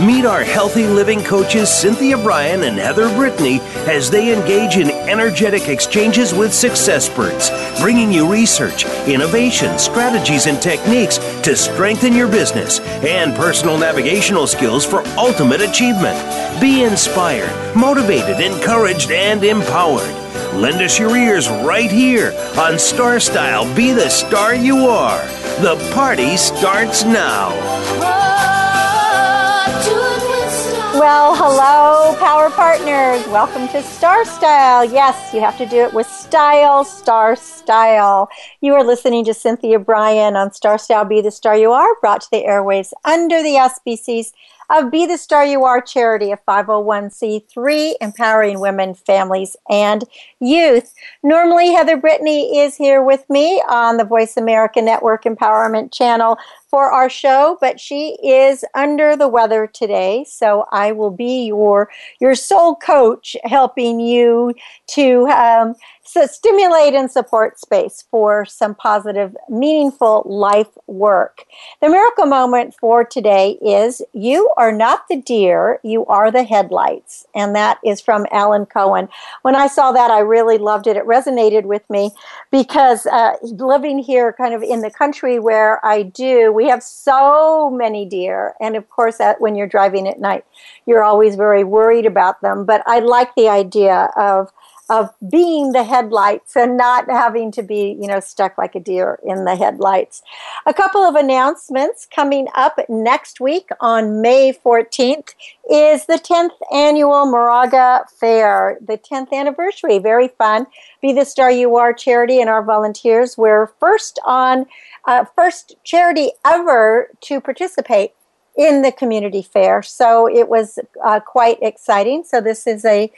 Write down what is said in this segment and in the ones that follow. Meet our healthy living coaches Cynthia Brian and Heather Brittany as they engage in energetic exchanges with success experts, bringing you research, innovation, strategies, and techniques to strengthen your business and personal navigational skills for ultimate achievement. Be inspired, motivated, encouraged, and empowered. Lend us your ears right here on Star Style, Be the Star You Are. The party starts now. Well, hello, Power Partners. Welcome to Star Style. Yes, you have to do it with style, Star Style. You are listening to Cynthia Brian on Star Style, Be the Star You Are, brought to the airwaves under the auspices of Be the Star You Are charity, a 501c3, empowering women, families, and youth. Normally, Heather Brittany is here with me on the Voice America Network Empowerment Channel for our show, but she is under the weather today, so I will be your sole coach, helping you to stimulate and support space for some positive, meaningful life work. The miracle moment for today is, you are not the deer, you are the headlights. And that is from Alan Cohen. When I saw that, I really loved it. It resonated with me because living here kind of in the country where I do, we have so many deer. And of course, when you're driving at night, you're always very worried about them. But I like the idea of being the headlights and not having to be, stuck like a deer in the headlights. A couple of announcements coming up next week on May 14th is the 10th annual Moraga Fair, the 10th anniversary. Very fun. Be the Star You Are charity and our volunteers were first charity ever to participate in the community fair. So it was quite exciting. So this is a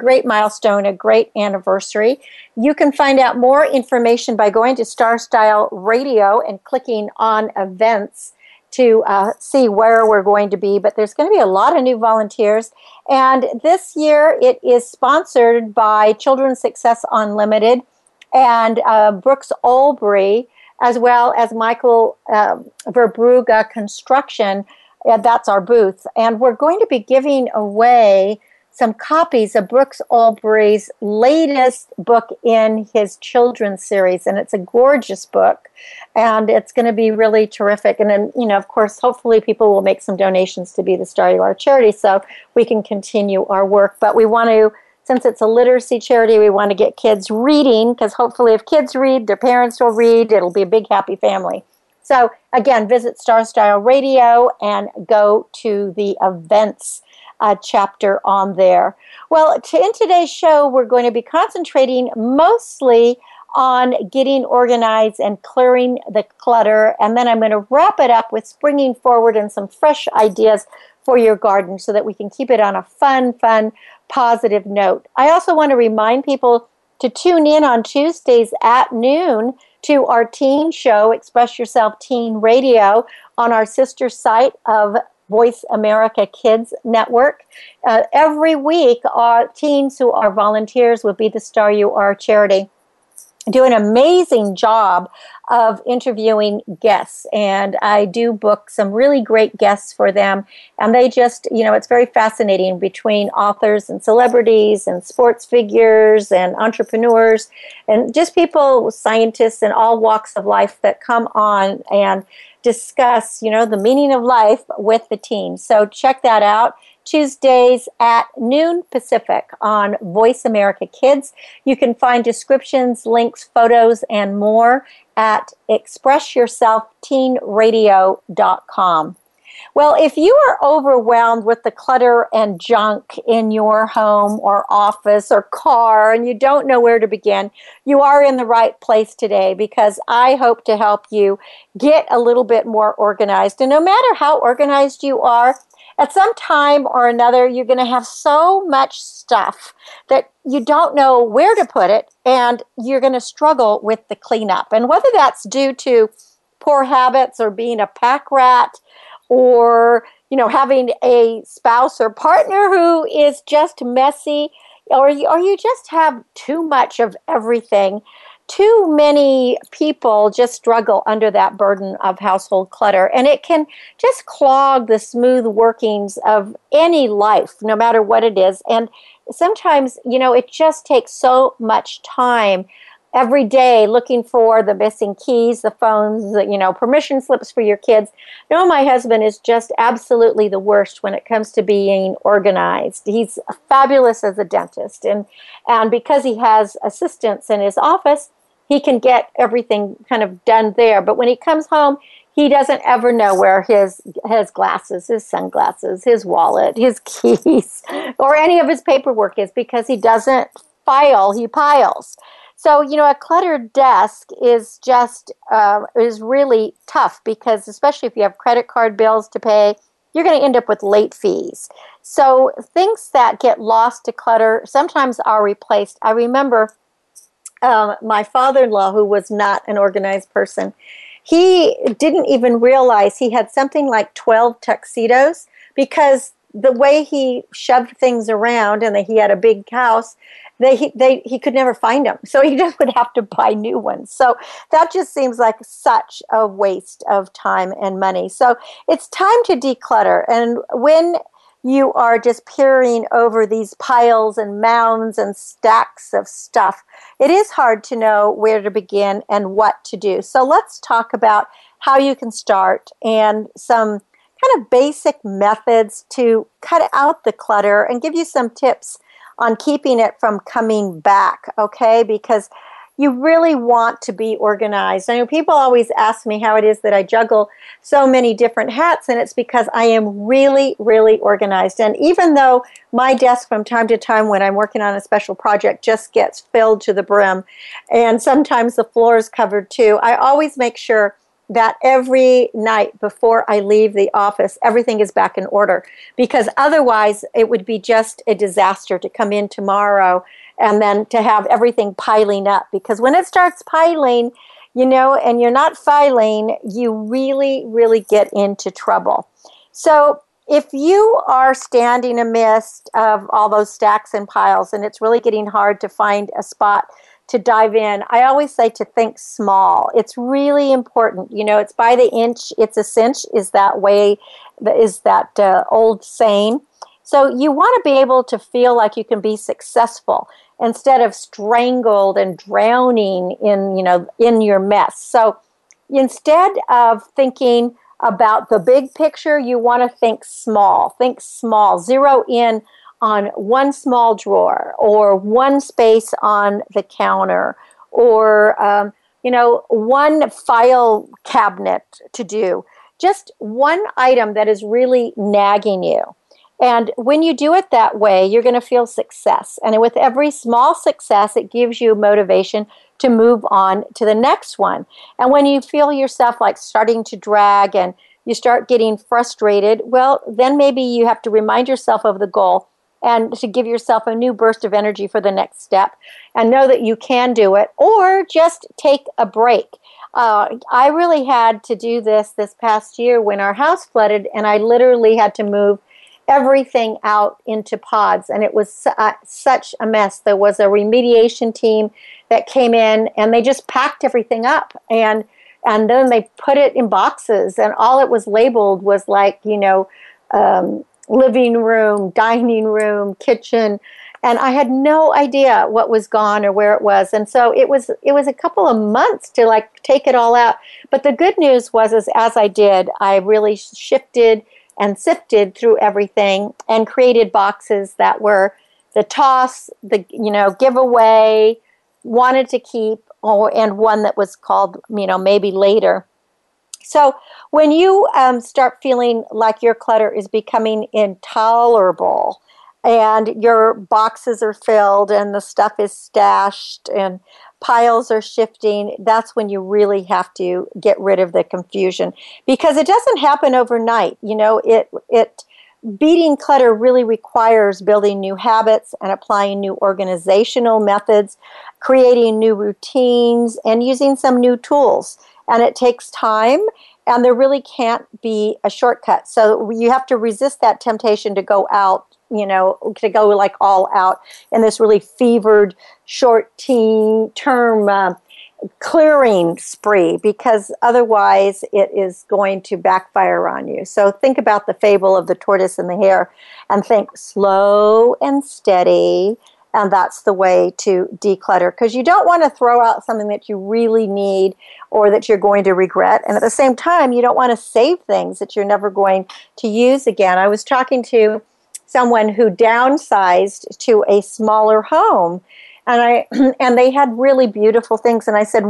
great milestone, a great anniversary. You can find out more information by going to Star Style Radio and clicking on events to see where we're going to be. But there's going to be a lot of new volunteers. And this year it is sponsored by Children's Success Unlimited and Brooks Albury, as well as Michael Verbrugge Construction. That's our booth. And we're going to be giving away some copies of Brooks Albury's latest book in his children's series. And it's a gorgeous book. And it's going to be really terrific. And then, of course, hopefully people will make some donations to Be the Star You Are charity so we can continue our work. But we want to, since it's a literacy charity, we want to get kids reading, because hopefully if kids read, their parents will read. It'll be a big, happy family. So, again, visit Star Style Radio and go to the events chapter on there. Well, in today's show, we're going to be concentrating mostly on getting organized and clearing the clutter, and then I'm going to wrap it up with springing forward and some fresh ideas for your garden so that we can keep it on a fun, positive note. I also want to remind people to tune in on Tuesdays at noon to our teen show, Express Yourself Teen Radio, on our sister site of Voice America Kids Network. Every week, our teens who are volunteers will Be the Star You Are charity do an amazing job of interviewing guests, and I do book some really great guests for them, and they just, it's very fascinating, between authors and celebrities and sports figures and entrepreneurs and just people, scientists in all walks of life that come on and discuss, the meaning of life with the teen. So check that out. Tuesdays at noon Pacific on Voice America Kids. You can find descriptions, links, photos, and more at expressyourselfteenradio.com. Well, if you are overwhelmed with the clutter and junk in your home or office or car and you don't know where to begin, you are in the right place today, because I hope to help you get a little bit more organized. And no matter how organized you are, at some time or another, you're going to have so much stuff that you don't know where to put it, and you're going to struggle with the cleanup. And whether that's due to poor habits or being a pack rat, or, you know, having a spouse or partner who is just messy, or you just have too much of everything. Too many people just struggle under that burden of household clutter, and it can just clog the smooth workings of any life, no matter what it is. And sometimes, you know, it just takes so much time every day looking for the missing keys, the phones, you know, permission slips for your kids. No, my husband is just absolutely the worst when it comes to being organized. He's fabulous as a dentist, and because he has assistants in his office, he can get everything kind of done there. But when he comes home, he doesn't ever know where his glasses, his sunglasses, his wallet, his keys, or any of his paperwork is, because he doesn't file, he piles. So, you know, a cluttered desk is just is really tough, because especially if you have credit card bills to pay, you're going to end up with late fees. So things that get lost to clutter sometimes are replaced. I remember my father-in-law, who was not an organized person, he didn't even realize he had something like 12 tuxedos, because the way he shoved things around, and that he had a big house, he could never find them. So he just would have to buy new ones. So that just seems like such a waste of time and money. So it's time to declutter. And when you are just peering over these piles and mounds and stacks of stuff, it is hard to know where to begin and what to do. So let's talk about how you can start, and some kind of basic methods to cut out the clutter, and give you some tips on keeping it from coming back, okay? Because you really want to be organized. I know people always ask me how it is that I juggle so many different hats, and it's because I am really, really organized. And even though my desk from time to time when I'm working on a special project just gets filled to the brim, and sometimes the floor is covered too, I always make sure that every night before I leave the office, everything is back in order, because otherwise it would be just a disaster to come in tomorrow and then to have everything piling up. Because when it starts piling, you know, and you're not filing, you really, really get into trouble. So if you are standing amidst of all those stacks and piles, and it's really getting hard to find a spot to dive in, I always say to think small. It's really important. You know, it's by the inch, it's a cinch, is that old saying. So you want to be able to feel like you can be successful instead of strangled and drowning in, you know, in your mess. So instead of thinking about the big picture, you want to think small. Think small. Zero in on one small drawer, or one space on the counter, or, you know, one file cabinet to do. Just one item that is really nagging you. And when you do it that way, you're going to feel success. And with every small success, it gives you motivation to move on to the next one. And when you feel yourself like starting to drag and you start getting frustrated, well, then maybe you have to remind yourself of the goal, and to give yourself a new burst of energy for the next step, and know that you can do it, or just take a break. I really had to do this past year when our house flooded, and I literally had to move everything out into pods, and it was such a mess. There was a remediation team that came in, and they just packed everything up, and then they put it in boxes, and all it was labeled was like, you know, living room, dining room, kitchen, and I had no idea what was gone or where it was. And so it was a couple of months to like take it all out. But the good news was, is as I did, I really shifted and sifted through everything and created boxes that were the toss, the, you know, giveaway, wanted to keep, and one that was called, maybe later. So when you start feeling like your clutter is becoming intolerable and your boxes are filled and the stuff is stashed and piles are shifting, that's when you really have to get rid of the confusion, because it doesn't happen overnight. Beating clutter really requires building new habits and applying new organizational methods, creating new routines, and using some new tools. And it takes time, and there really can't be a shortcut. So you have to resist that temptation to go out, to go like all out in this really fevered, short-term clearing spree, because otherwise it is going to backfire on you. So think about the fable of the tortoise and the hare and think slow and steady, and that's the way to declutter, because you don't want to throw out something that you really need or that you're going to regret, and at the same time you don't want to save things that you're never going to use again. I was talking to someone who downsized to a smaller home, and they had really beautiful things. And I said,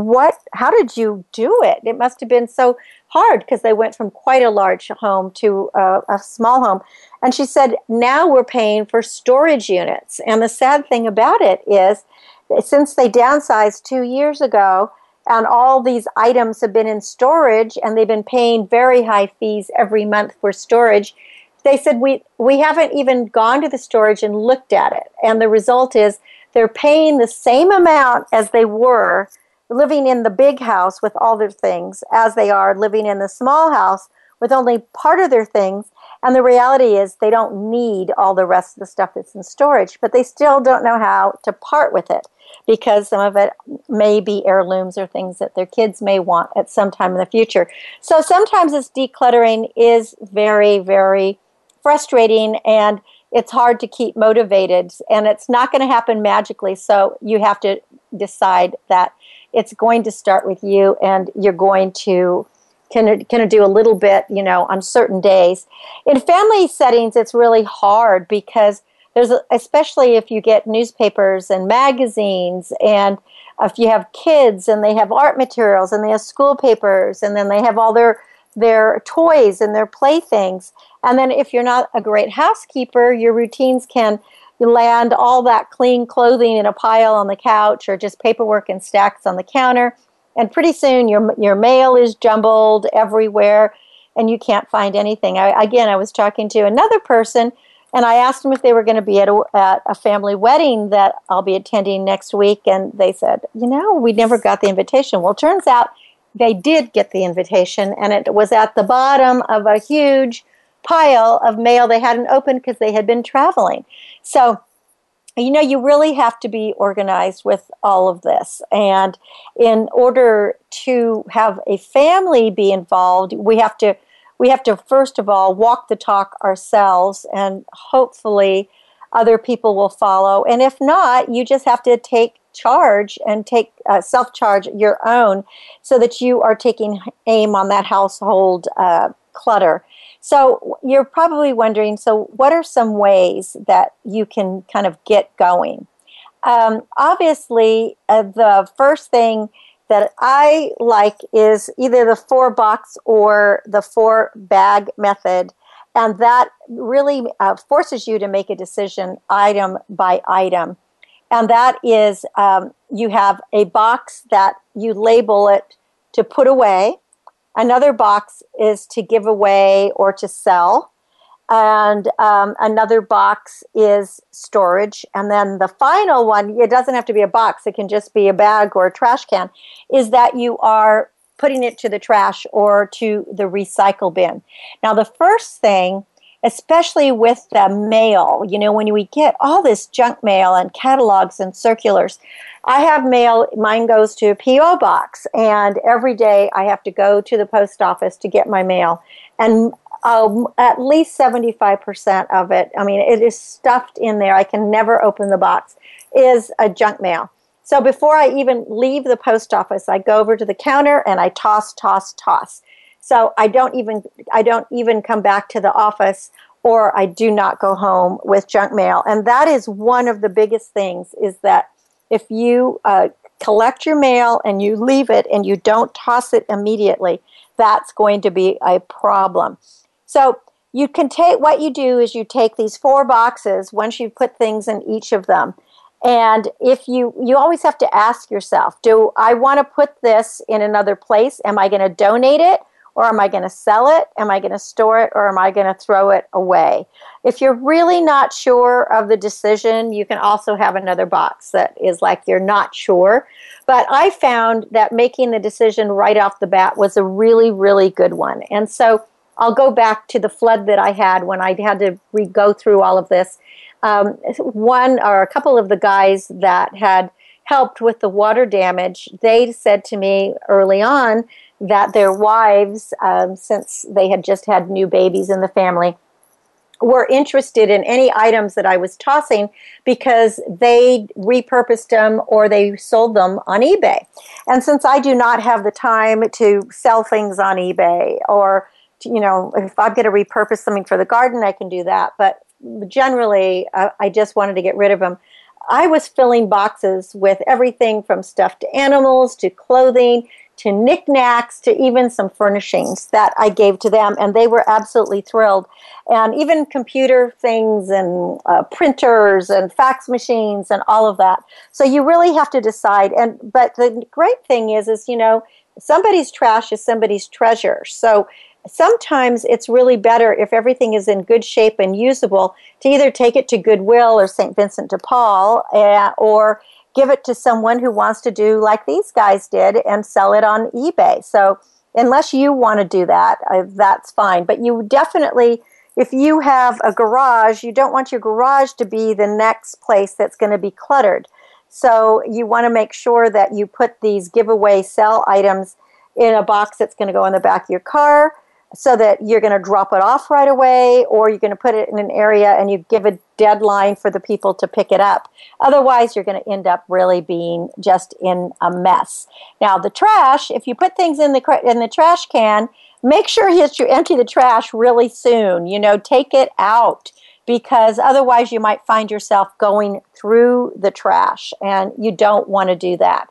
how did you do it? It must have been so hard, because they went from quite a large home to a small home. And she said, now we're paying for storage units. And the sad thing about it is, since they downsized 2 years ago, and all these items have been in storage, and they've been paying very high fees every month for storage, they said, we haven't even gone to the storage and looked at it. And the result is, they're paying the same amount as they were living in the big house with all their things as they are living in the small house with only part of their things. And the reality is they don't need all the rest of the stuff that's in storage, but they still don't know how to part with it, because some of it may be heirlooms or things that their kids may want at some time in the future. So sometimes this decluttering is very, very frustrating, and it's hard to keep motivated, and it's not going to happen magically. So you have to decide that it's going to start with you, and you're going to kind of do a little bit, on certain days. In family settings, it's really hard, because especially if you get newspapers and magazines, and if you have kids and they have art materials and they have school papers, and then they have all their toys and their playthings. And then if you're not a great housekeeper, your routines can land all that clean clothing in a pile on the couch, or just paperwork in stacks on the counter. And pretty soon your mail is jumbled everywhere, and you can't find anything. I was talking to another person, and I asked them if they were going to be at a family wedding that I'll be attending next week. And they said, we never got the invitation. Well, it turns out they did get the invitation, and it was at the bottom of a huge pile of mail they hadn't opened because they had been traveling. So, you really have to be organized with all of this. And in order to have a family be involved, we have to first of all walk the talk ourselves, and hopefully other people will follow. And if not, you just have to take charge and take self-charge your own, so that you are taking aim on that household clutter. So you're probably wondering, so what are some ways that you can kind of get going? Obviously, the first thing that I like is either the 4-box or the 4-bag method. And that really forces you to make a decision item by item. And that is, you have a box that you label it to put away. Another box is to give away or to sell. And another box is storage. And then the final one, it doesn't have to be a box. It can just be a bag or a trash can, is that you are putting it to the trash or to the recycle bin. Now, the first thing, especially with the mail, when we get all this junk mail and catalogs and circulars. I have mail, mine goes to a P.O. box, and every day I have to go to the post office to get my mail. And at least 75% of it, it is stuffed in there, I can never open the box, is a junk mail. So before I even leave the post office, I go over to the counter and I toss. So I don't even come back to the office, or I do not go home with junk mail. And that is one of the biggest things, is that if you collect your mail and you leave it and you don't toss it immediately, that's going to be a problem. So you can take, what you do is you take these 4 boxes once you put things in each of them. And if you always have to ask yourself, do I want to put this in another place? Am I going to donate it, or am I going to sell it? Am I going to store it, or am I going to throw it away? If you're really not sure of the decision, you can also have another box that is like you're not sure. But I found that making the decision right off the bat was a really, really good one. And so I'll go back to the flood that I had when I had to go through all of this. One or a couple of the guys that had helped with the water damage, they said to me early on that their wives, since they had just had new babies in the family, were interested in any items that I was tossing because they repurposed them or they sold them on eBay. And since I do not have the time to sell things on eBay, or, you know, if I've got to repurpose something for the garden, I can do that. But generally, I just wanted to get rid of them. I was filling boxes with everything from stuffed animals to clothing to knickknacks to even some furnishings that I gave to them, and they were absolutely thrilled. And even computer things and printers and fax machines and all of that. So you really have to decide. But the great thing is you know, somebody's trash is somebody's treasure. So sometimes it's really better if everything is in good shape and usable to either take it to Goodwill or St. Vincent de Paul, or give it to someone who wants to do like these guys did and sell it on eBay. So unless you want to do that, that's fine. But you definitely, if you have a garage, you don't want your garage to be the next place that's going to be cluttered. So you want to make sure that you put these giveaway sell items in a box that's going to go in the back of your car, so that you're going to drop it off right away, or you're going to put it in an area and you give a deadline for the people to pick it up. Otherwise, you're going to end up really being just in a mess. Now, the trash, if you put things in the trash can, make sure you empty the trash really soon. You know, take it out, because otherwise you might find yourself going through the trash, and you don't want to do that.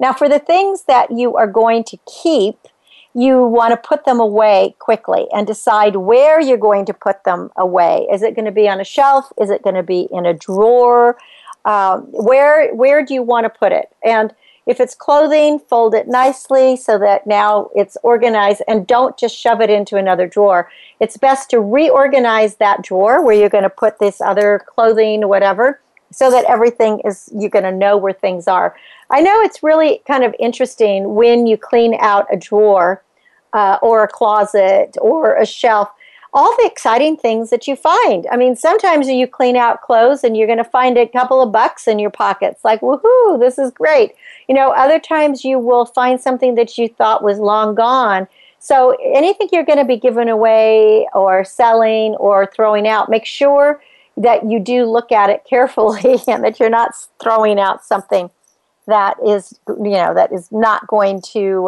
Now, for the things that you are going to keep, you want to put them away quickly and decide where you're going to put them away. Is it going to be on a shelf? Is it going to be in a drawer? Where do you want to put it? And if it's clothing, fold it nicely so that now it's organized, and don't just shove it into another drawer. It's best to reorganize that drawer where you're going to put this other clothing, whatever, so that everything is, you're going to know where things are. I know it's really kind of interesting when you clean out a drawer, or a closet or a shelf, all the exciting things that you find. I mean, sometimes you clean out clothes and you're going to find a couple of bucks in your pockets, like, woohoo, this is great. You know, other times you will find something that you thought was long gone. So anything you're going to be giving away or selling or throwing out, make sure that you do look at it carefully and that you're not throwing out something that is, you know, that is not going to,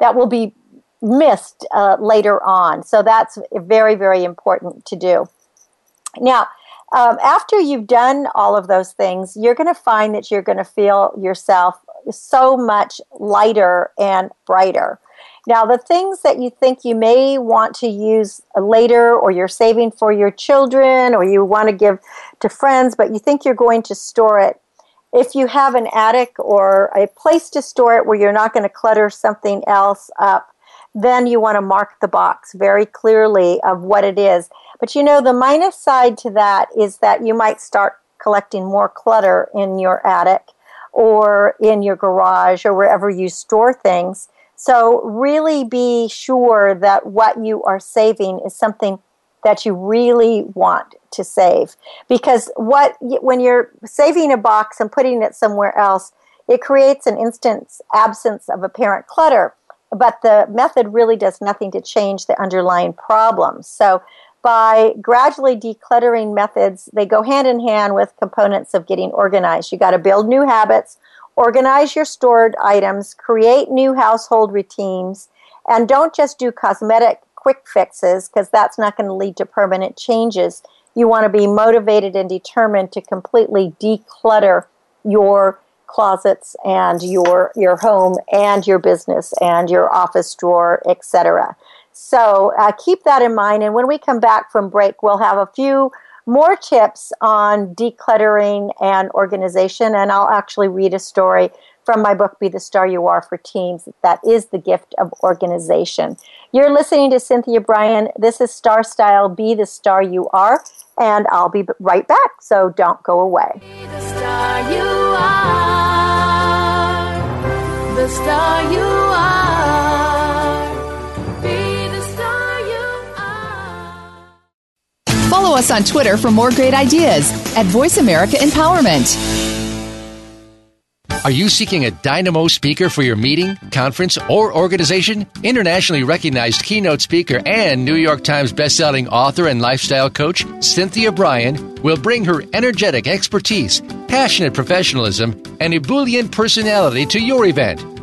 that will be missed later on. So that's very, very important to do. Now, after you've done all of those things, you're going to find that you're going to feel yourself so much lighter and brighter. Now, the things that you think you may want to use later, or you're saving for your children, or you want to give to friends, but you think you're going to store it, if you have an attic or a place to store it where you're not going to clutter something else up, then you want to mark the box very clearly of what it is. But you know, the minus side to that is that you might start collecting more clutter in your attic or in your garage or wherever you store things. So really be sure that what you are saving is something that you really want to save. Because when you're saving a box and putting it somewhere else, it creates an instant absence of apparent clutter. But the method really does nothing to change the underlying problem. So by gradually decluttering methods, they go hand in hand with components of getting organized. You got to build new habits, organize your stored items, create new household routines, and don't just do cosmetic quick fixes, because that's not going to lead to permanent changes. You want to be motivated and determined to completely declutter your closets and your home and your business and your office drawer, etc. So keep that in mind. And when we come back from break, we'll have a few more tips on decluttering and organization. And I'll actually read a story from my book, Be the Star You Are, for teens. That is the gift of organization. You're listening to Cynthia Brian. This is Star Style, Be the Star You Are. And I'll be right back, so don't go away. Be the star you are. The star you are. Be the star you are. Follow us on Twitter for more great ideas at Voice America Empowerment. Are you seeking a dynamo speaker for your meeting, conference, or organization? Internationally recognized keynote speaker and New York Times bestselling author and lifestyle coach, Cynthia Brian, will bring her energetic expertise, passionate professionalism, and ebullient personality to your event.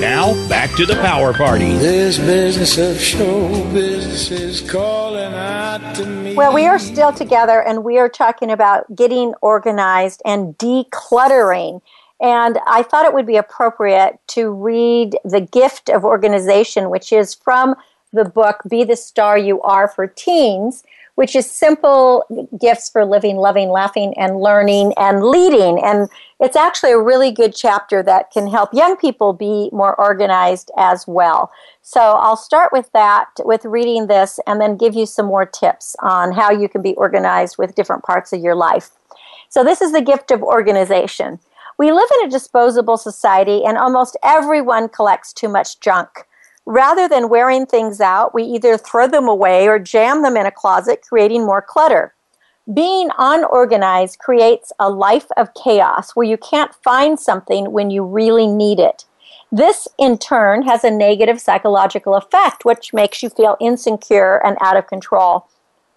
Now, back to the power party. This business of show business is calling out to me. Well, we are still together, and we are talking about getting organized and decluttering. And I thought it would be appropriate to read The Gift of Organization, which is from the book, Be the Star You Are, for teens, which is simple gifts for living, loving, laughing, and learning and leading. And it's actually a really good chapter that can help young people be more organized as well. So I'll start with that, with reading this, and then give you some more tips on how you can be organized with different parts of your life. So this is The Gift of Organization. We live in a disposable society, and almost everyone collects too much junk. Rather than wearing things out, we either throw them away or jam them in a closet, creating more clutter. Being unorganized creates a life of chaos where you can't find something when you really need it. This, in turn, has a negative psychological effect, which makes you feel insecure and out of control.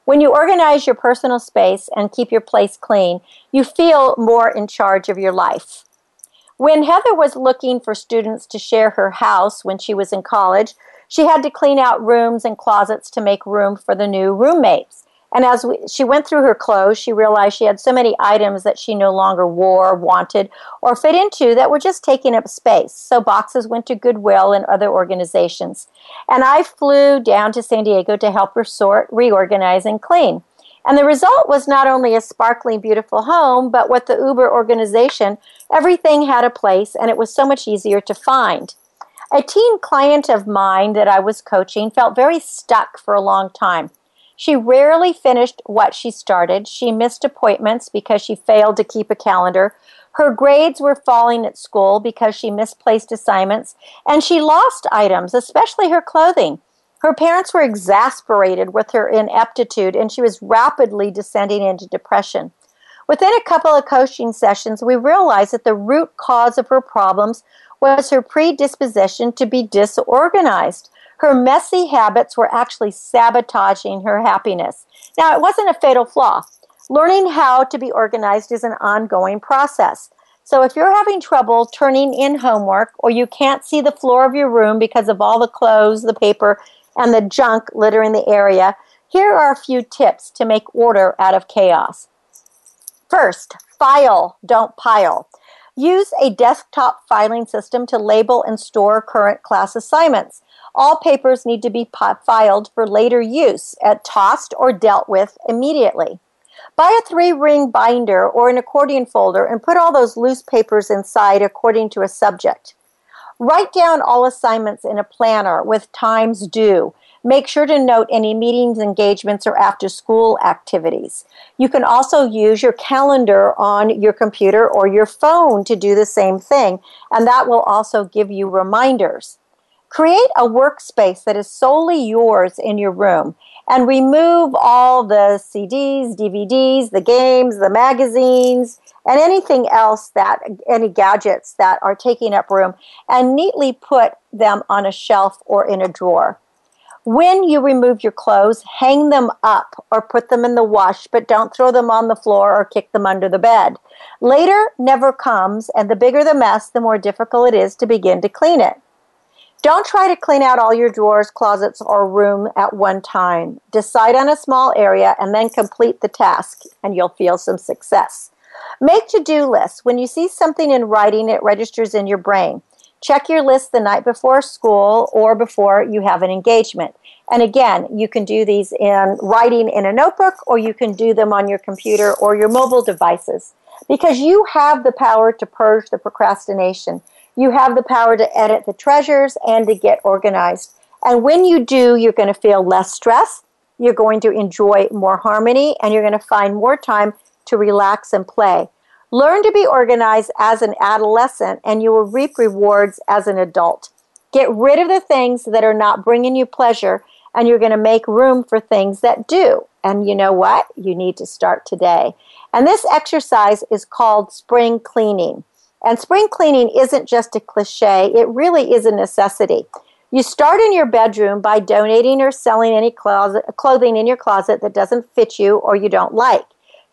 When you organize your personal space and keep your place clean, you feel more in charge of your life. When Heather was looking for students to share her house when she was in college, she had to clean out rooms and closets to make room for the new roommates. And as she went through her clothes, she realized she had so many items that she no longer wore, wanted, or fit into that were just taking up space. So boxes went to Goodwill and other organizations. And I flew down to San Diego to help her sort, reorganize, and clean. And the result was not only a sparkling, beautiful home, but with the Uber organization, everything had a place, and it was so much easier to find. A teen client of mine that I was coaching felt very stuck for a long time. She rarely finished what she started. She missed appointments because she failed to keep a calendar. Her grades were falling at school because she misplaced assignments, and she lost items, especially her clothing. Her parents were exasperated with her ineptitude, and she was rapidly descending into depression. Within a couple of coaching sessions, we realized that the root cause of her problems was her predisposition to be disorganized. Her messy habits were actually sabotaging her happiness. Now, it wasn't a fatal flaw. Learning how to be organized is an ongoing process. So if you're having trouble turning in homework, or you can't see the floor of your room because of all the clothes, the paper, and the junk littering the area, here are a few tips to make order out of chaos. First, file, don't pile. Use a desktop filing system to label and store current class assignments. All papers need to be filed for later use, tossed or dealt with immediately. Buy a 3-ring binder or an accordion folder and put all those loose papers inside according to a subject. Write down all assignments in a planner with times due. Make sure to note any meetings, engagements, or after-school activities. You can also use your calendar on your computer or your phone to do the same thing, and that will also give you reminders. Create a workspace that is solely yours in your room, and remove all the CDs, DVDs, the games, the magazines, and anything else that, any gadgets that are taking up room, and neatly put them on a shelf or in a drawer. When you remove your clothes, hang them up or put them in the wash, but don't throw them on the floor or kick them under the bed. Later never comes, and the bigger the mess, the more difficult it is to begin to clean it. Don't try to clean out all your drawers, closets, or room at one time. Decide on a small area and then complete the task, and you'll feel some success. Make to-do lists. When you see something in writing, it registers in your brain. Check your list the night before school or before you have an engagement. And again, you can do these in writing in a notebook, or you can do them on your computer or your mobile devices, because you have the power to purge the procrastination. You have the power to edit the treasures and to get organized. And when you do, you're going to feel less stress, you're going to enjoy more harmony, and you're going to find more time to relax and play. Learn to be organized as an adolescent, and you will reap rewards as an adult. Get rid of the things that are not bringing you pleasure, and you're going to make room for things that do. And you know what? You need to start today. And this exercise is called spring cleaning. And spring cleaning isn't just a cliche, it really is a necessity. You start in your bedroom by donating or selling any clothing in your closet that doesn't fit you or you don't like.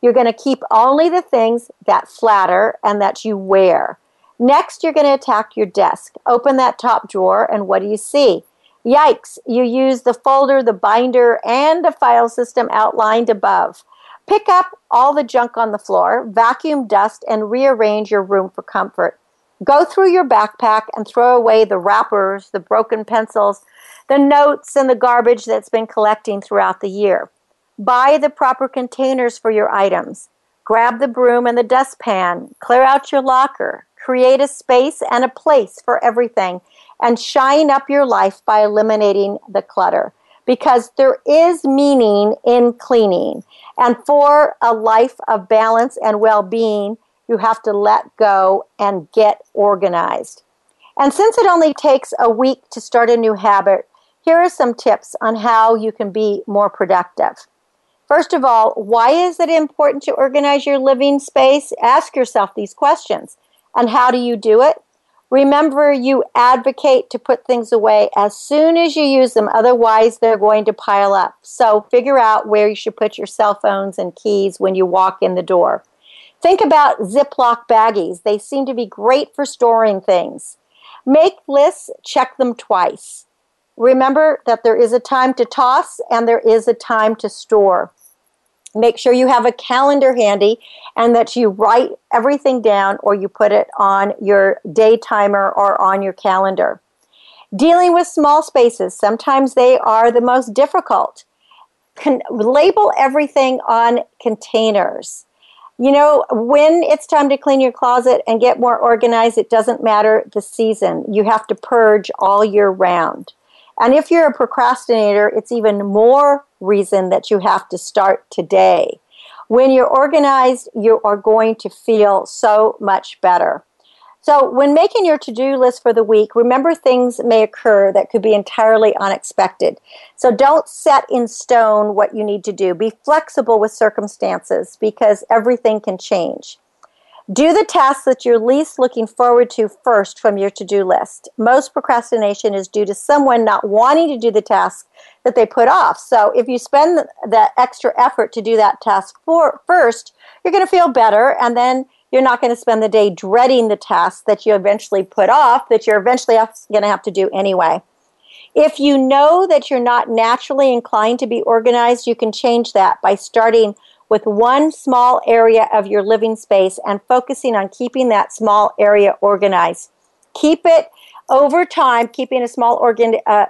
You're going to keep only the things that flatter and that you wear. Next, you're going to attack your desk. Open that top drawer, and what do you see? Yikes! You use the folder, the binder, and the file system outlined above. Pick up all the junk on the floor, vacuum, dust, and rearrange your room for comfort. Go through your backpack and throw away the wrappers, the broken pencils, the notes, and the garbage that's been collecting throughout the year. Buy the proper containers for your items. Grab the broom and the dustpan. Clear out your locker. Create a space and a place for everything, and shine up your life by eliminating the clutter. Because there is meaning in cleaning. And for a life of balance and well-being, you have to let go and get organized. And since it only takes a week to start a new habit, here are some tips on how you can be more productive. First of all, why is it important to organize your living space? Ask yourself these questions. And how do you do it? Remember, you advocate to put things away as soon as you use them. Otherwise, they're going to pile up. So figure out where you should put your cell phones and keys when you walk in the door. Think about Ziploc baggies. They seem to be great for storing things. Make lists, check them twice. Remember that there is a time to toss and there is a time to store. Make sure you have a calendar handy and that you write everything down, or you put it on your day timer or on your calendar. Dealing with small spaces, sometimes they are the most difficult. Label everything on containers. You know, when it's time to clean your closet and get more organized, it doesn't matter the season. You have to purge all year round. And if you're a procrastinator, it's even more reason that you have to start today. When you're organized, you are going to feel so much better. So when making your to-do list for the week, remember things may occur that could be entirely unexpected. So don't set in stone what you need to do. Be flexible with circumstances, because everything can change. Do the tasks that you're least looking forward to first from your to-do list. Most procrastination is due to someone not wanting to do the task that they put off. So if you spend the extra effort to do that task first, you're going to feel better, and then you're not going to spend the day dreading the tasks that you eventually put off, that you're eventually going to have to do anyway. If you know that you're not naturally inclined to be organized, you can change that by starting with one small area of your living space and focusing on keeping that small area organized. Keep it over time. Keeping a small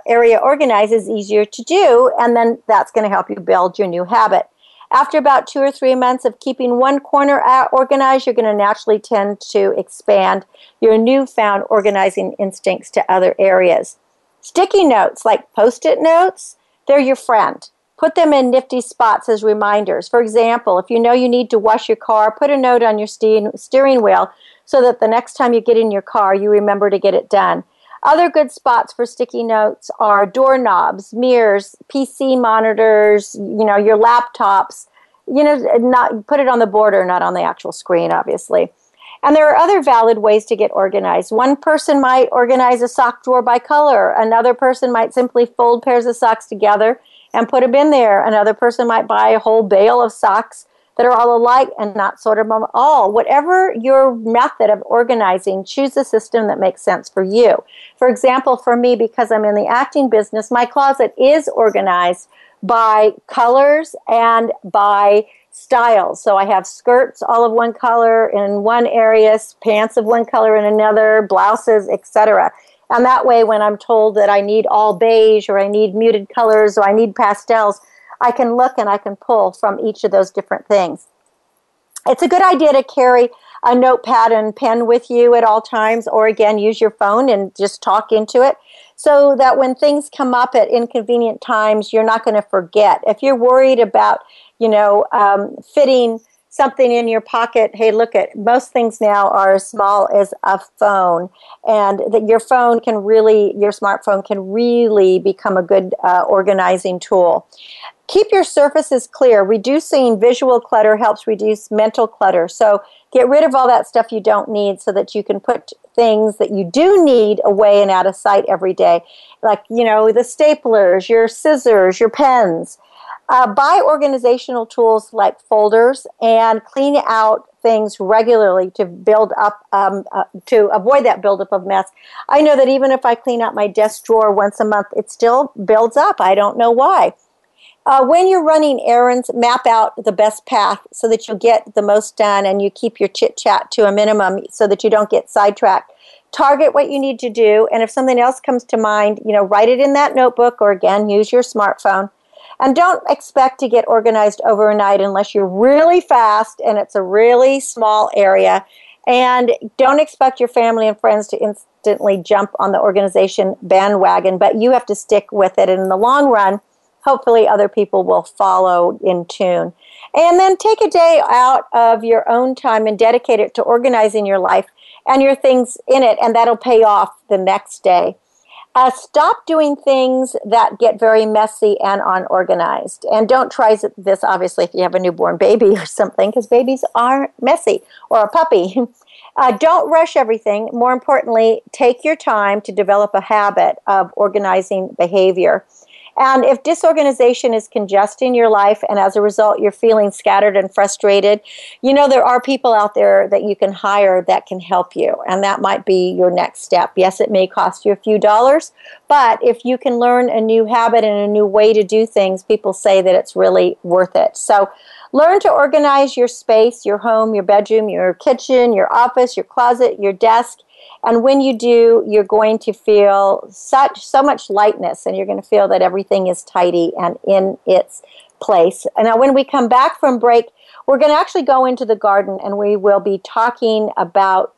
area organized is easier to do, and then that's going to help you build your new habit. After about 2 or 3 months of keeping one corner organized, you're going to naturally tend to expand your newfound organizing instincts to other areas. Sticky notes, like Post-it notes, they're your friend. Put them in nifty spots as reminders. For example, if you know you need to wash your car, put a note on your steering wheel so that the next time you get in your car, you remember to get it done. Other good spots for sticky notes are doorknobs, mirrors, PC monitors, your laptops. Put it on the border, not on the actual screen, obviously. And there are other valid ways to get organized. One person might organize a sock drawer by color. Another person might simply fold pairs of socks together and put them in there. Another person might buy a whole bale of socks that are all alike and not sort of them all. Whatever your method of organizing, choose a system that makes sense for you. For example, for me, because I'm in the acting business, my closet is organized by colors and by styles. So I have skirts all of one color in one area, pants of one color in another, blouses, etc. And that way, when I'm told that I need all beige or I need muted colors or I need pastels, I can look and I can pull from each of those different things. It's a good idea to carry a notepad and pen with you at all times, or again, use your phone and just talk into it, so that when things come up at inconvenient times, you're not going to forget. If you're worried about, fitting something in your pocket, hey, look at most things now are as small as a phone, and that your smartphone can really become a good organizing tool. Keep your surfaces clear. Reducing visual clutter helps reduce mental clutter. So get rid of all that stuff you don't need so that you can put things that you do need away and out of sight every day, like, the staplers, your scissors, your pens. Buy organizational tools like folders and clean out things regularly to build up, to avoid that buildup of mess. I know that even if I clean out my desk drawer once a month, it still builds up. I don't know why. When you're running errands, map out the best path so that you'll get the most done and you keep your chit-chat to a minimum so that you don't get sidetracked. Target what you need to do, and if something else comes to mind, write it in that notebook or, again, use your smartphone. And don't expect to get organized overnight unless you're really fast and it's a really small area. And don't expect your family and friends to instantly jump on the organization bandwagon, but you have to stick with it. And in the long run, hopefully other people will follow in tune. And then take a day out of your own time and dedicate it to organizing your life and your things in it, and that'll pay off the next day. Stop doing things that get very messy and unorganized. And don't try this, obviously, if you have a newborn baby or something, because babies are messy, or a puppy. Don't rush everything. More importantly, take your time to develop a habit of organizing behavior. And if disorganization is congesting your life and as a result you're feeling scattered and frustrated, there are people out there that you can hire that can help you, and that might be your next step. Yes, it may cost you a few dollars, but if you can learn a new habit and a new way to do things, people say that it's really worth it. So learn to organize your space, your home, your bedroom, your kitchen, your office, your closet, your desk. And when you do, you're going to feel so much lightness, and you're going to feel that everything is tidy and in its place. And now when we come back from break, we're going to actually go into the garden, and we will be talking about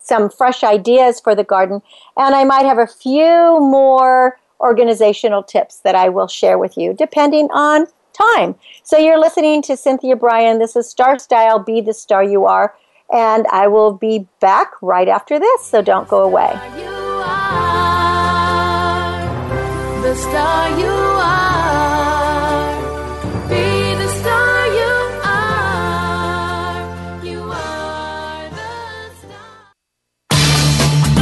some fresh ideas for the garden. And I might have a few more organizational tips that I will share with you, depending on time. So you're listening to Cynthia Brian. This is Star Style, Be the Star You Are. And I will be back right after this, so don't go away. You are the star you are. Be the star you are. You are the star.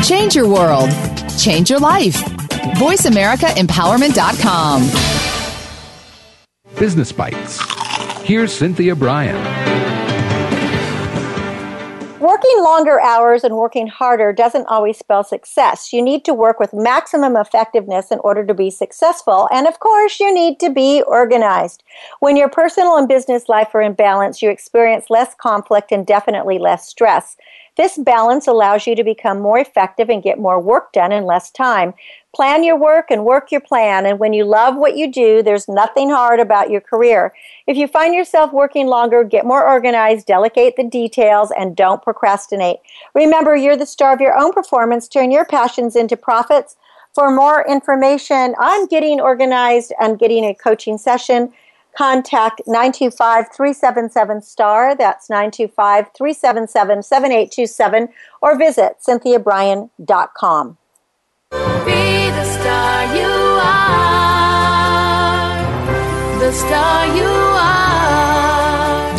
Change your world. Change your life. VoiceAmericaEmpowerment.com. Business Bites. Here's Cynthia Brian. Working longer hours and working harder doesn't always spell success. You need to work with maximum effectiveness in order to be successful. And of course, you need to be organized. When your personal and business life are in balance, you experience less conflict and definitely less stress. This balance allows you to become more effective and get more work done in less time. Plan your work and work your plan, and when you love what you do, there's nothing hard about your career. If you find yourself working longer, get more organized, delegate the details, and don't procrastinate. Remember, you're the star of your own performance. Turn your passions into profits. For more information on getting organized and getting a coaching session, contact 925-377-STAR, that's 925-377-7827, or visit cynthiabryan.com. Be the star you are, the star you are.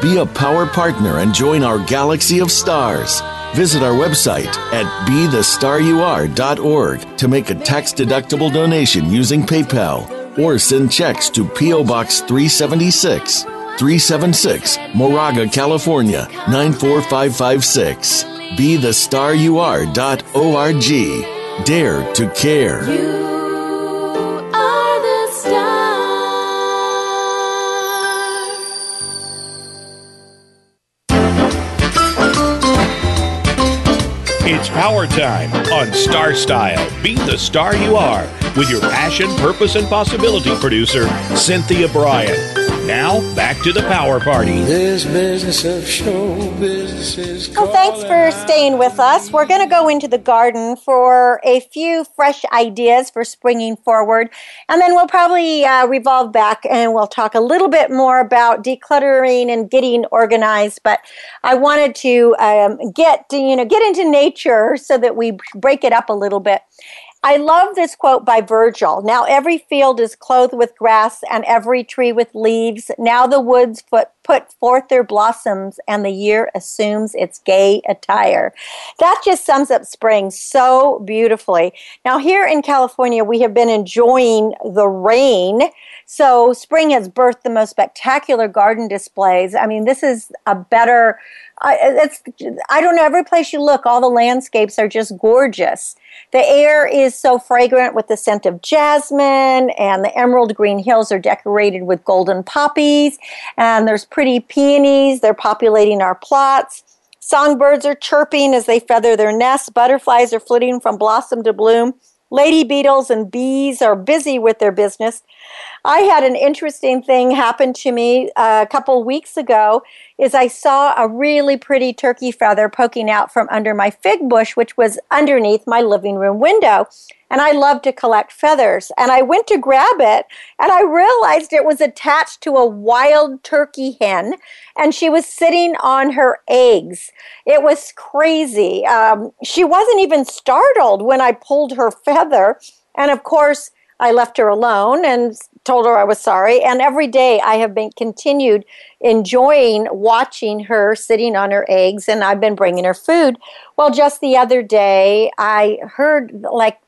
Be a power partner and join our galaxy of stars. Visit our website at bethestaryouare.org to make a tax-deductible donation using PayPal or send checks to P.O. Box 376, 376, Moraga, California, 94556. BeTheStarYouAre.org. Dare to care. You are the star. It's power time on Star Style. Be the star you are with your passion, purpose, and possibility producer, Cynthia Brian. Now, back to the power party. This business of show business is calling. Well, thanks for staying with us. We're going to go into the garden for a few fresh ideas for springing forward. And then we'll probably revolve back and we'll talk a little bit more about decluttering and getting organized. But I wanted to get into nature so that we break it up a little bit. I love this quote by Virgil. Now every field is clothed with grass and every tree with leaves. Now the woods put forth their blossoms and the year assumes its gay attire. That just sums up spring so beautifully. Now here in California, we have been enjoying the rain. So spring has birthed the most spectacular garden displays. I mean, this is a better... I don't know, every place you look, all the landscapes are just gorgeous. The air is so fragrant with the scent of jasmine, and the emerald green hills are decorated with golden poppies, and there's pretty peonies. They're populating our plots. Songbirds are chirping as they feather their nests. Butterflies are flitting from blossom to bloom. Lady beetles and bees are busy with their business. I had an interesting thing happen to me a couple weeks ago is I saw a really pretty turkey feather poking out from under my fig bush, which was underneath my living room window. And I love to collect feathers. And I went to grab it, and I realized it was attached to a wild turkey hen, and she was sitting on her eggs. It was crazy. She wasn't even startled when I pulled her feather. And, of course, I left her alone and told her I was sorry. And every day I have been continued enjoying watching her sitting on her eggs, and I've been bringing her food. Well, just the other day, I heard, like,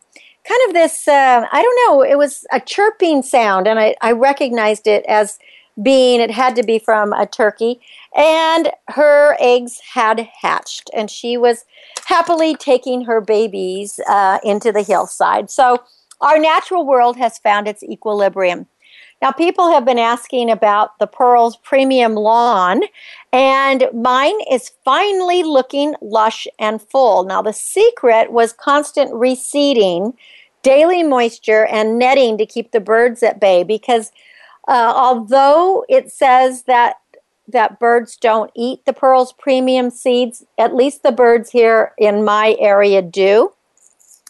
kind of this, I don't know, it was a chirping sound, and I recognized it as being, it had to be from a turkey, and her eggs had hatched, and she was happily taking her babies into the hillside. So our natural world has found its equilibrium. Now, people have been asking about the Pearls Premium lawn, and mine is finally looking lush and full. Now, the secret was constant reseeding, daily moisture, and netting to keep the birds at bay because although it says that birds don't eat the Pearls Premium seeds, at least the birds here in my area do.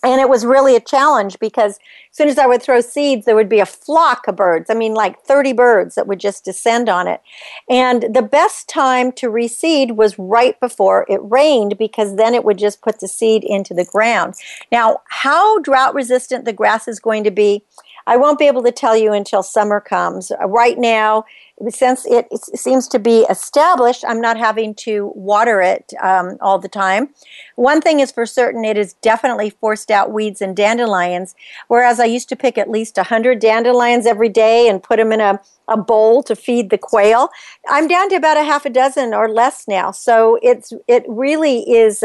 And it was really a challenge because as soon as I would throw seeds, there would be a flock of birds. I mean, like 30 birds that would just descend on it. And the best time to reseed was right before it rained because then it would just put the seed into the ground. Now, how drought resistant the grass is going to be, I won't be able to tell you until summer comes. Right now, since it seems to be established, I'm not having to water it all the time. One thing is for certain, it has definitely forced out weeds and dandelions, whereas I used to pick at least 100 dandelions every day and put them in a bowl to feed the quail. I'm down to about a half a dozen or less now, so it really is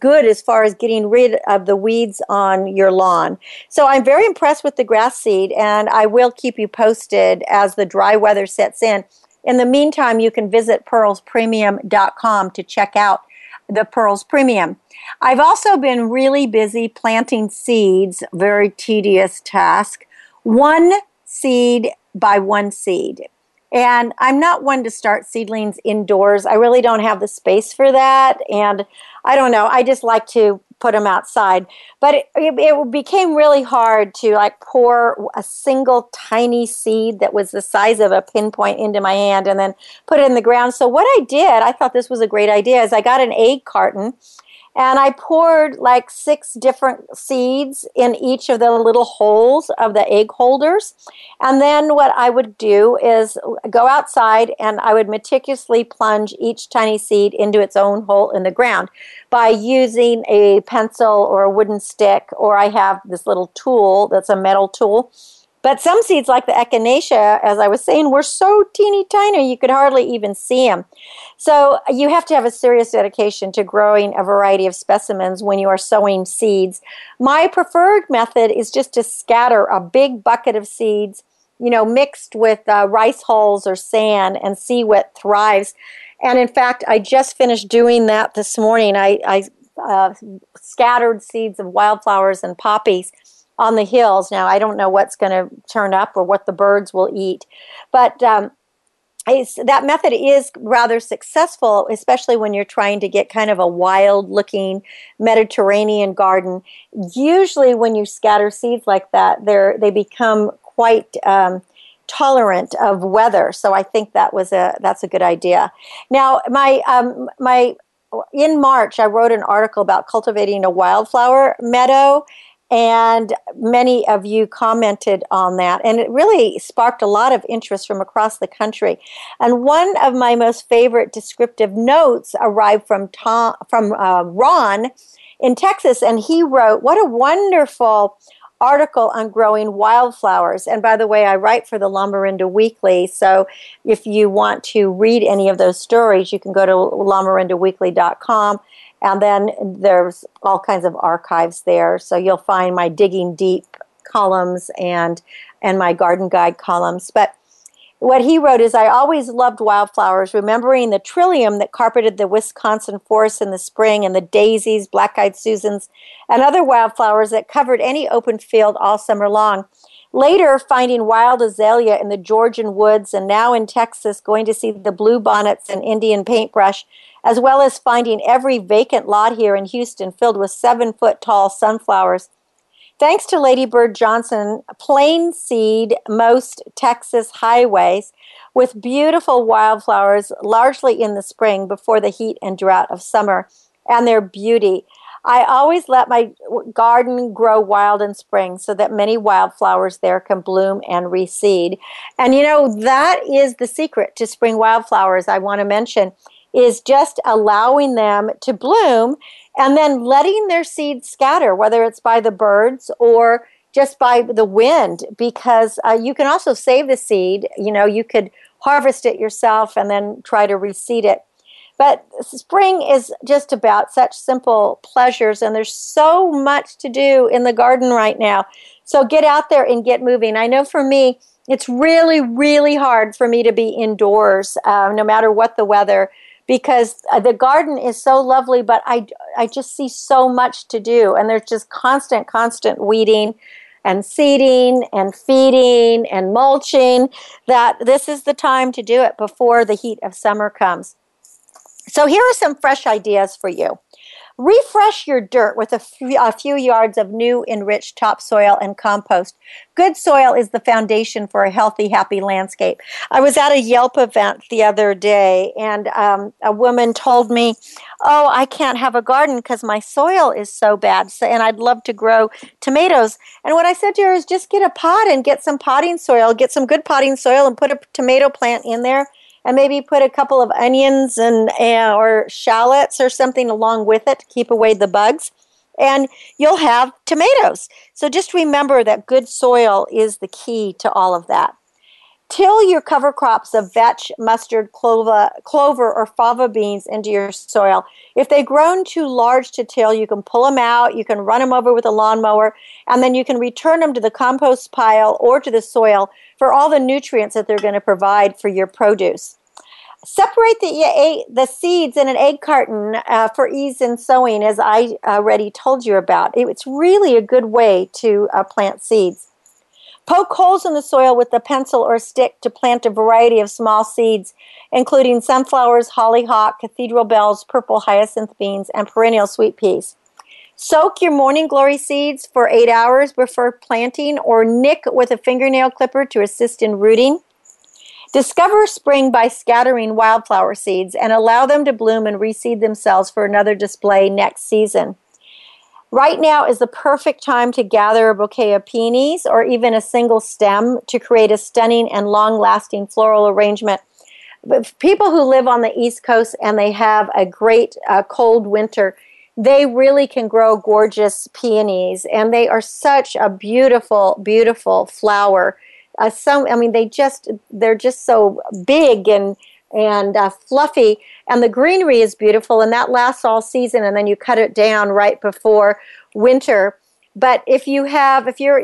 good as far as getting rid of the weeds on your lawn. So I'm very impressed with the grass seed, and I will keep you posted as the dry weather sets in. In the meantime, you can visit pearlspremium.com to check out the Pearls Premium. I've also been really busy planting seeds, very tedious task, one seed by one seed. And I'm not one to start seedlings indoors. I really don't have the space for that. And I don't know, I just like to put them outside. But it became really hard to like pour a single tiny seed that was the size of a pinpoint into my hand and then put it in the ground. So what I did, I thought this was a great idea, is I got an egg carton and I poured like 6 different seeds in each of the little holes of the egg holders. And then what I would do is go outside and I would meticulously plunge each tiny seed into its own hole in the ground by using a pencil or a wooden stick, or I have this little tool that's a metal tool. But some seeds, like the echinacea, as I was saying, were so teeny tiny you could hardly even see them. So you have to have a serious dedication to growing a variety of specimens when you are sowing seeds. My preferred method is just to scatter a big bucket of seeds, you know, mixed with rice hulls or sand, and see what thrives. And in fact, I just finished doing that this morning. I scattered seeds of wildflowers and poppies on the hills. Now, I don't know what's going to turn up or what the birds will eat, but that method is rather successful, especially when you're trying to get kind of a wild-looking Mediterranean garden. Usually when you scatter seeds like that, they become quite tolerant of weather, so I think that's a good idea. Now, in March, I wrote an article about cultivating a wildflower meadow, and many of you commented on that. And it really sparked a lot of interest from across the country. And one of my most favorite descriptive notes arrived from Ron in Texas. And he wrote, "What a wonderful article on growing wildflowers." And by the way, I write for the Lamorinda Weekly. So if you want to read any of those stories, you can go to lamorindaweekly.com. And then there's all kinds of archives there. So you'll find my Digging Deep columns and my Garden Guide columns. But what he wrote is, "I always loved wildflowers, remembering the trillium that carpeted the Wisconsin forests in the spring, and the daisies, black-eyed Susans, and other wildflowers that covered any open field all summer long. Later, finding wild azalea in the Georgian woods, and now in Texas, going to see the bluebonnets and Indian paintbrush, as well as finding every vacant lot here in Houston filled with 7-foot-tall sunflowers. Thanks to Lady Bird Johnson, plain seed most Texas highways with beautiful wildflowers, largely in the spring before the heat and drought of summer, and their beauty. I always let my garden grow wild in spring so that many wildflowers there can bloom and reseed." And you know, that is the secret to spring wildflowers, I want to mention, is just allowing them to bloom and then letting their seeds scatter, whether it's by the birds or just by the wind, because you can also save the seed. You know, you could harvest it yourself and then try to reseed it. But spring is just about such simple pleasures, and there's so much to do in the garden right now. So get out there and get moving. I know for me, it's really, really hard for me to be indoors, no matter what the weather, because the garden is so lovely, but I just see so much to do, and there's just constant weeding and seeding and feeding and mulching, that this is the time to do it before the heat of summer comes. So here are some fresh ideas for you. Refresh your dirt with a few yards of new enriched topsoil and compost. Good soil is the foundation for a healthy, happy landscape. I was at a Yelp event the other day, and a woman told me, "Oh, I can't have a garden because my soil is so bad, and I'd love to grow tomatoes." And what I said to her is, just get a pot and get some potting soil, get some good potting soil, and put a tomato plant in there, and maybe put a couple of onions and or shallots or something along with it to keep away the bugs, and you'll have tomatoes. So just remember that good soil is the key to all of that. Till your cover crops of vetch, mustard, clover, or fava beans into your soil. If they've grown too large to till, you can pull them out, you can run them over with a lawnmower, and then you can return them to the compost pile or to the soil for all the nutrients that they're going to provide for your produce. Separate the seeds in an egg carton for ease in sowing, as I already told you about. It's really a good way to plant seeds. Poke holes in the soil with a pencil or stick to plant a variety of small seeds, including sunflowers, hollyhock, cathedral bells, purple hyacinth beans, and perennial sweet peas. Soak your morning glory seeds for 8 hours before planting, or nick with a fingernail clipper to assist in rooting. Discover spring by scattering wildflower seeds and allow them to bloom and reseed themselves for another display next season. Right now is the perfect time to gather a bouquet of peonies or even a single stem to create a stunning and long-lasting floral arrangement. But people who live on the East Coast and they have a great cold winter, they really can grow gorgeous peonies, and they are such a beautiful, beautiful flower. They're just so big and fluffy, and the greenery is beautiful, and that lasts all season, and then you cut it down right before winter. But if you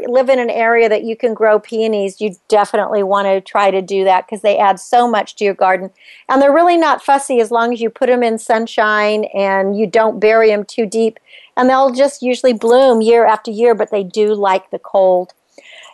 live in an area that you can grow peonies, you definitely want to try to do that because they add so much to your garden. And they're really not fussy as long as you put them in sunshine and you don't bury them too deep. And they'll just usually bloom year after year, but they do like the cold.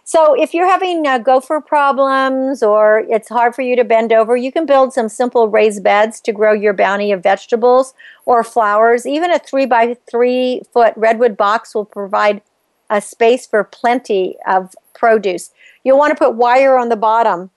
So if you're having gopher problems or it's hard for you to bend over, you can build some simple raised beds to grow your bounty of vegetables or flowers. Even a 3 by 3 foot redwood box will provide a space for plenty of produce. You'll want to put wire on the bottom,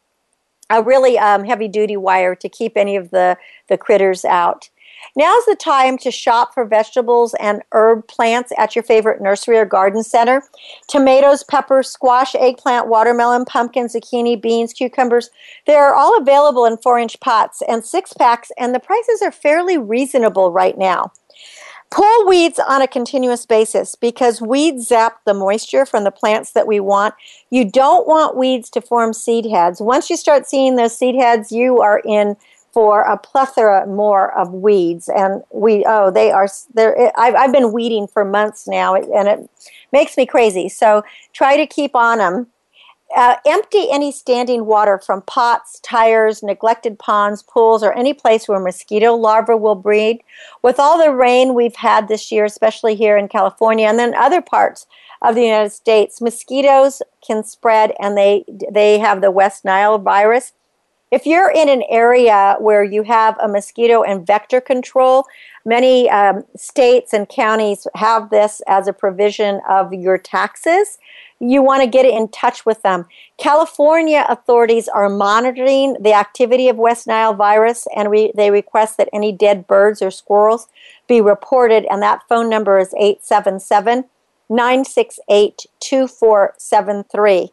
a really heavy-duty wire to keep any of the critters out. Now's the time to shop for vegetables and herb plants at your favorite nursery or garden center. Tomatoes, peppers, squash, eggplant, watermelon, pumpkin, zucchini, beans, cucumbers. They're all available in 4-inch pots and 6-packs, and the prices are fairly reasonable right now. Pull weeds on a continuous basis because weeds zap the moisture from the plants that we want. You don't want weeds to form seed heads. Once you start seeing those seed heads, you are in for a plethora more of weeds, and I've been weeding for months now, and it makes me crazy. So try to keep on them. Empty any standing water from pots, tires, neglected ponds, pools, or any place where mosquito larvae will breed. With all the rain we've had this year, especially here in California and then other parts of the United States, mosquitoes can spread, and they have the West Nile virus. If you're in an area where you have a mosquito and vector control, many states and counties have this as a provision of your taxes. You want to get in touch with them. California authorities are monitoring the activity of West Nile virus, and they request that any dead birds or squirrels be reported, and that phone number is 877-968-2473.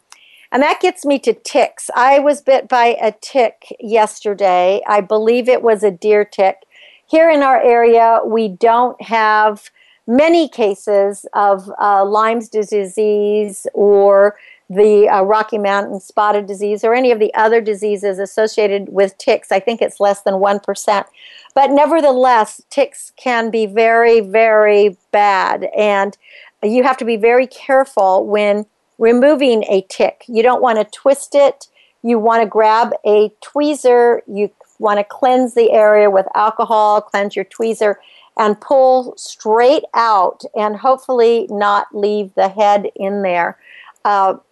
And that gets me to ticks. I was bit by a tick yesterday. I believe it was a deer tick. Here in our area, we don't have many cases of Lyme's disease or the Rocky Mountain spotted disease or any of the other diseases associated with ticks. I think it's less than 1%. But nevertheless, ticks can be very, very bad. And you have to be very careful when removing a tick. You don't want to twist it. You want to grab a tweezer. You want to cleanse the area with alcohol, cleanse your tweezer, and pull straight out and hopefully not leave the head in there.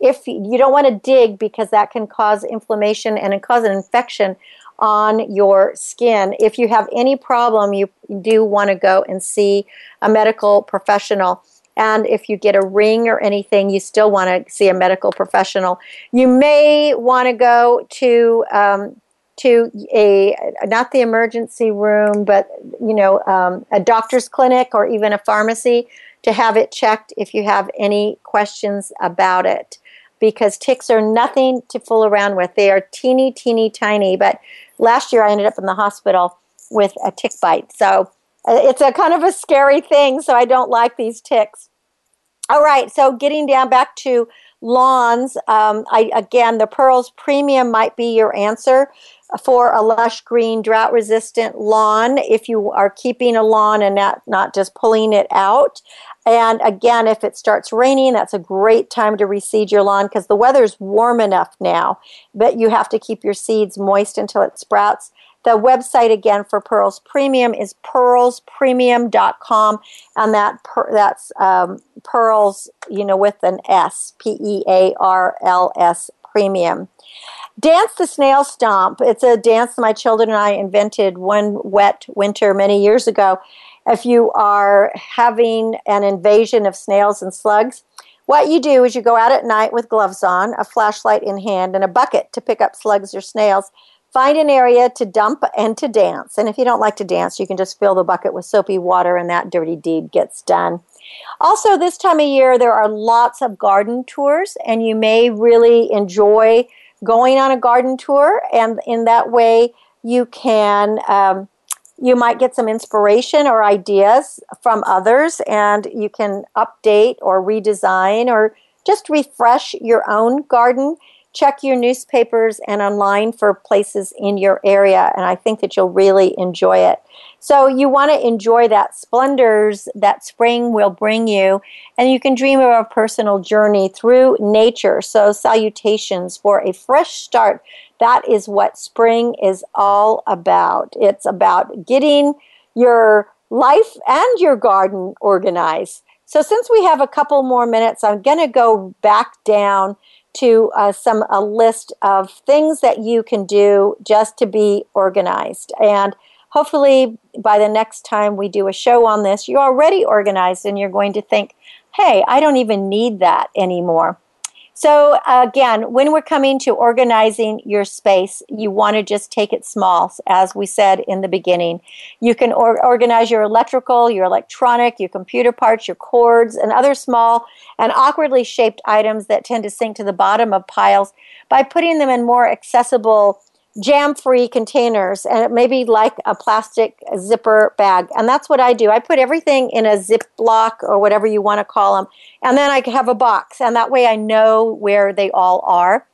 If you don't want to dig because that can cause inflammation and cause an infection on your skin. If you have any problem, you do want to go and see a medical professional. And if you get a ring or anything, you still want to see a medical professional. You may want to go to a, not the emergency room, but a doctor's clinic or even a pharmacy to have it checked if you have any questions about it. Because ticks are nothing to fool around with. They are teeny, teeny, tiny. But last year I ended up in the hospital with a tick bite. So it's a kind of a scary thing, so I don't like these ticks. All right, so getting down back to lawns, again, the Pearls Premium might be your answer for a lush green drought-resistant lawn if you are keeping a lawn and not just pulling it out. And again, if it starts raining, that's a great time to reseed your lawn because the weather's warm enough now, but you have to keep your seeds moist until it sprouts. The website again for Pearls Premium is pearlspremium.com, and that's Pearls, with an S, P-E-A-R-L-S Premium. Dance the Snail Stomp. It's a dance my children and I invented one wet winter many years ago. If you are having an invasion of snails and slugs, what you do is you go out at night with gloves on, a flashlight in hand, and a bucket to pick up slugs or snails. Find an area to dump and to dance. And if you don't like to dance, you can just fill the bucket with soapy water and that dirty deed gets done. Also, this time of year, there are lots of garden tours, and you may really enjoy going on a garden tour. And in that way, you can, you might get some inspiration or ideas from others, and you can update or redesign or just refresh your own garden. Check your newspapers and online for places in your area, and I think that you'll really enjoy it. So you want to enjoy that splendors that spring will bring you, and you can dream of a personal journey through nature. So salutations for a fresh start. That is what spring is all about. It's about getting your life and your garden organized. So since we have a couple more minutes, I'm going to go back down to a list of things that you can do just to be organized. And hopefully by the next time we do a show on this, you're already organized and you're going to think, hey, I don't even need that anymore. So again, when we're coming to organizing your space, you want to just take it small, as we said in the beginning. You can organize your electrical, your electronic, your computer parts, your cords, and other small and awkwardly shaped items that tend to sink to the bottom of piles by putting them in more accessible, jam-free containers, and it may be like a plastic zipper bag. And that's what I do. I put everything in a Ziploc or whatever you want to call them, and then I have a box, and that way I know where they all are.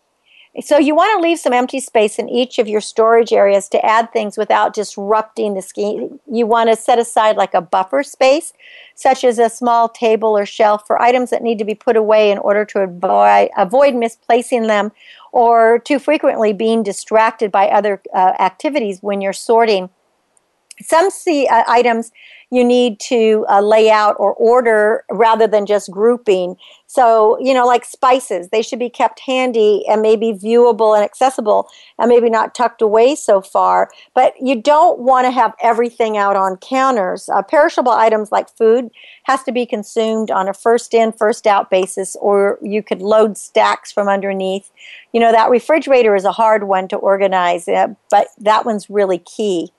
So you want to leave some empty space in each of your storage areas to add things without disrupting the scheme. You want to set aside like a buffer space, such as a small table or shelf for items that need to be put away in order to avoid misplacing them or too frequently being distracted by other activities when you're sorting. Some items you need to lay out or order rather than just grouping. So, like spices, they should be kept handy and maybe viewable and accessible and maybe not tucked away so far. But you don't want to have everything out on counters. Perishable items like food has to be consumed on a first-in, first-out basis, or you could load stacks from underneath. That refrigerator is a hard one to organize, but that one's really key.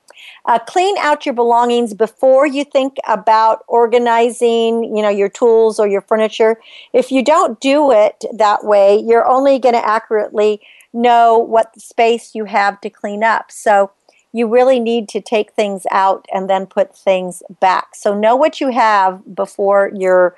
Clean out your belongings before you think about organizing, your tools or your furniture. If you don't do it that way, you're only going to accurately know what space you have to clean up. So you really need to take things out and then put things back. So know what you have before you're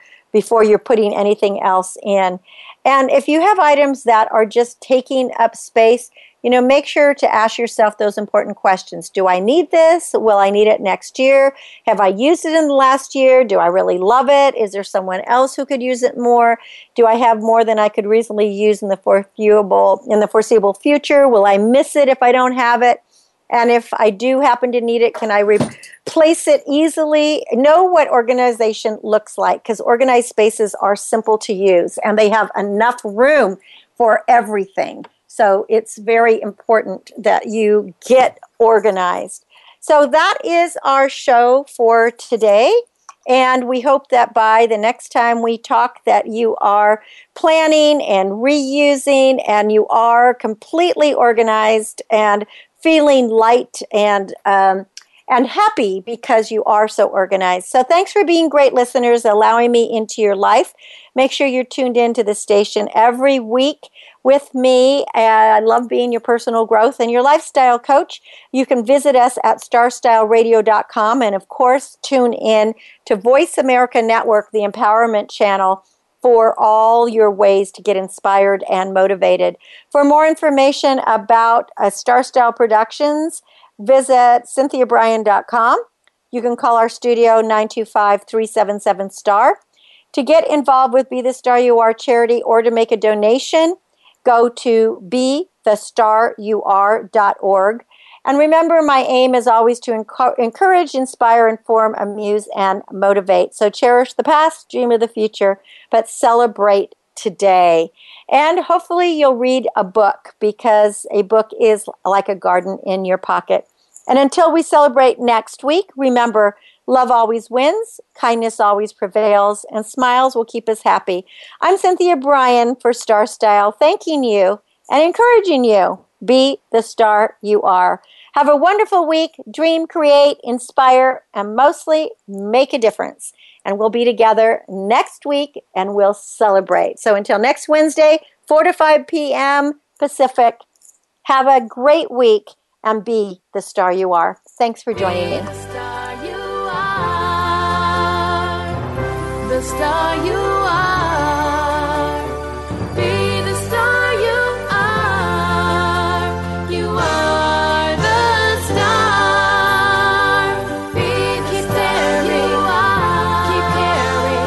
putting anything else in. And if you have items that are just taking up space, make sure to ask yourself those important questions. Do I need this? Will I need it next year? Have I used it in the last year? Do I really love it? Is there someone else who could use it more? Do I have more than I could reasonably use in the foreseeable future? Will I miss it if I don't have it? And if I do happen to need it, can I replace it easily? Know what organization looks like, because organized spaces are simple to use, and they have enough room for everything. So it's very important that you get organized. So that is our show for today. And we hope that by the next time we talk that you are planning and reusing and you are completely organized and feeling light and happy because you are so organized. So thanks for being great listeners, allowing me into your life. Make sure you're tuned into the station every week with me. I love being your personal growth and your lifestyle coach. You can visit us at starstyleradio.com and, of course, tune in to Voice America Network, the empowerment channel, for all your ways to get inspired and motivated. For more information about Star Style Productions, visit cynthiabrian.com. You can call our studio 925-377-STAR. To get involved with Be the Star You Are charity or to make a donation, go to bethestarur.org. And remember, my aim is always to encourage, inspire, inform, amuse, and motivate. So cherish the past, dream of the future, but celebrate today. And hopefully you'll read a book, because a book is like a garden in your pocket. And until we celebrate next week, remember, love always wins, kindness always prevails, and smiles will keep us happy. I'm Cynthia Brian for Star Style, thanking you and encouraging you. Be the star you are. Have a wonderful week. Dream, create, inspire, and mostly make a difference. And we'll be together next week and we'll celebrate. So until next Wednesday, 4 to 5 p.m. Pacific, have a great week and be the star you are. Thanks for joining me. Be the star you are. The star you are. Be the star you are. You are the star. Keep caring.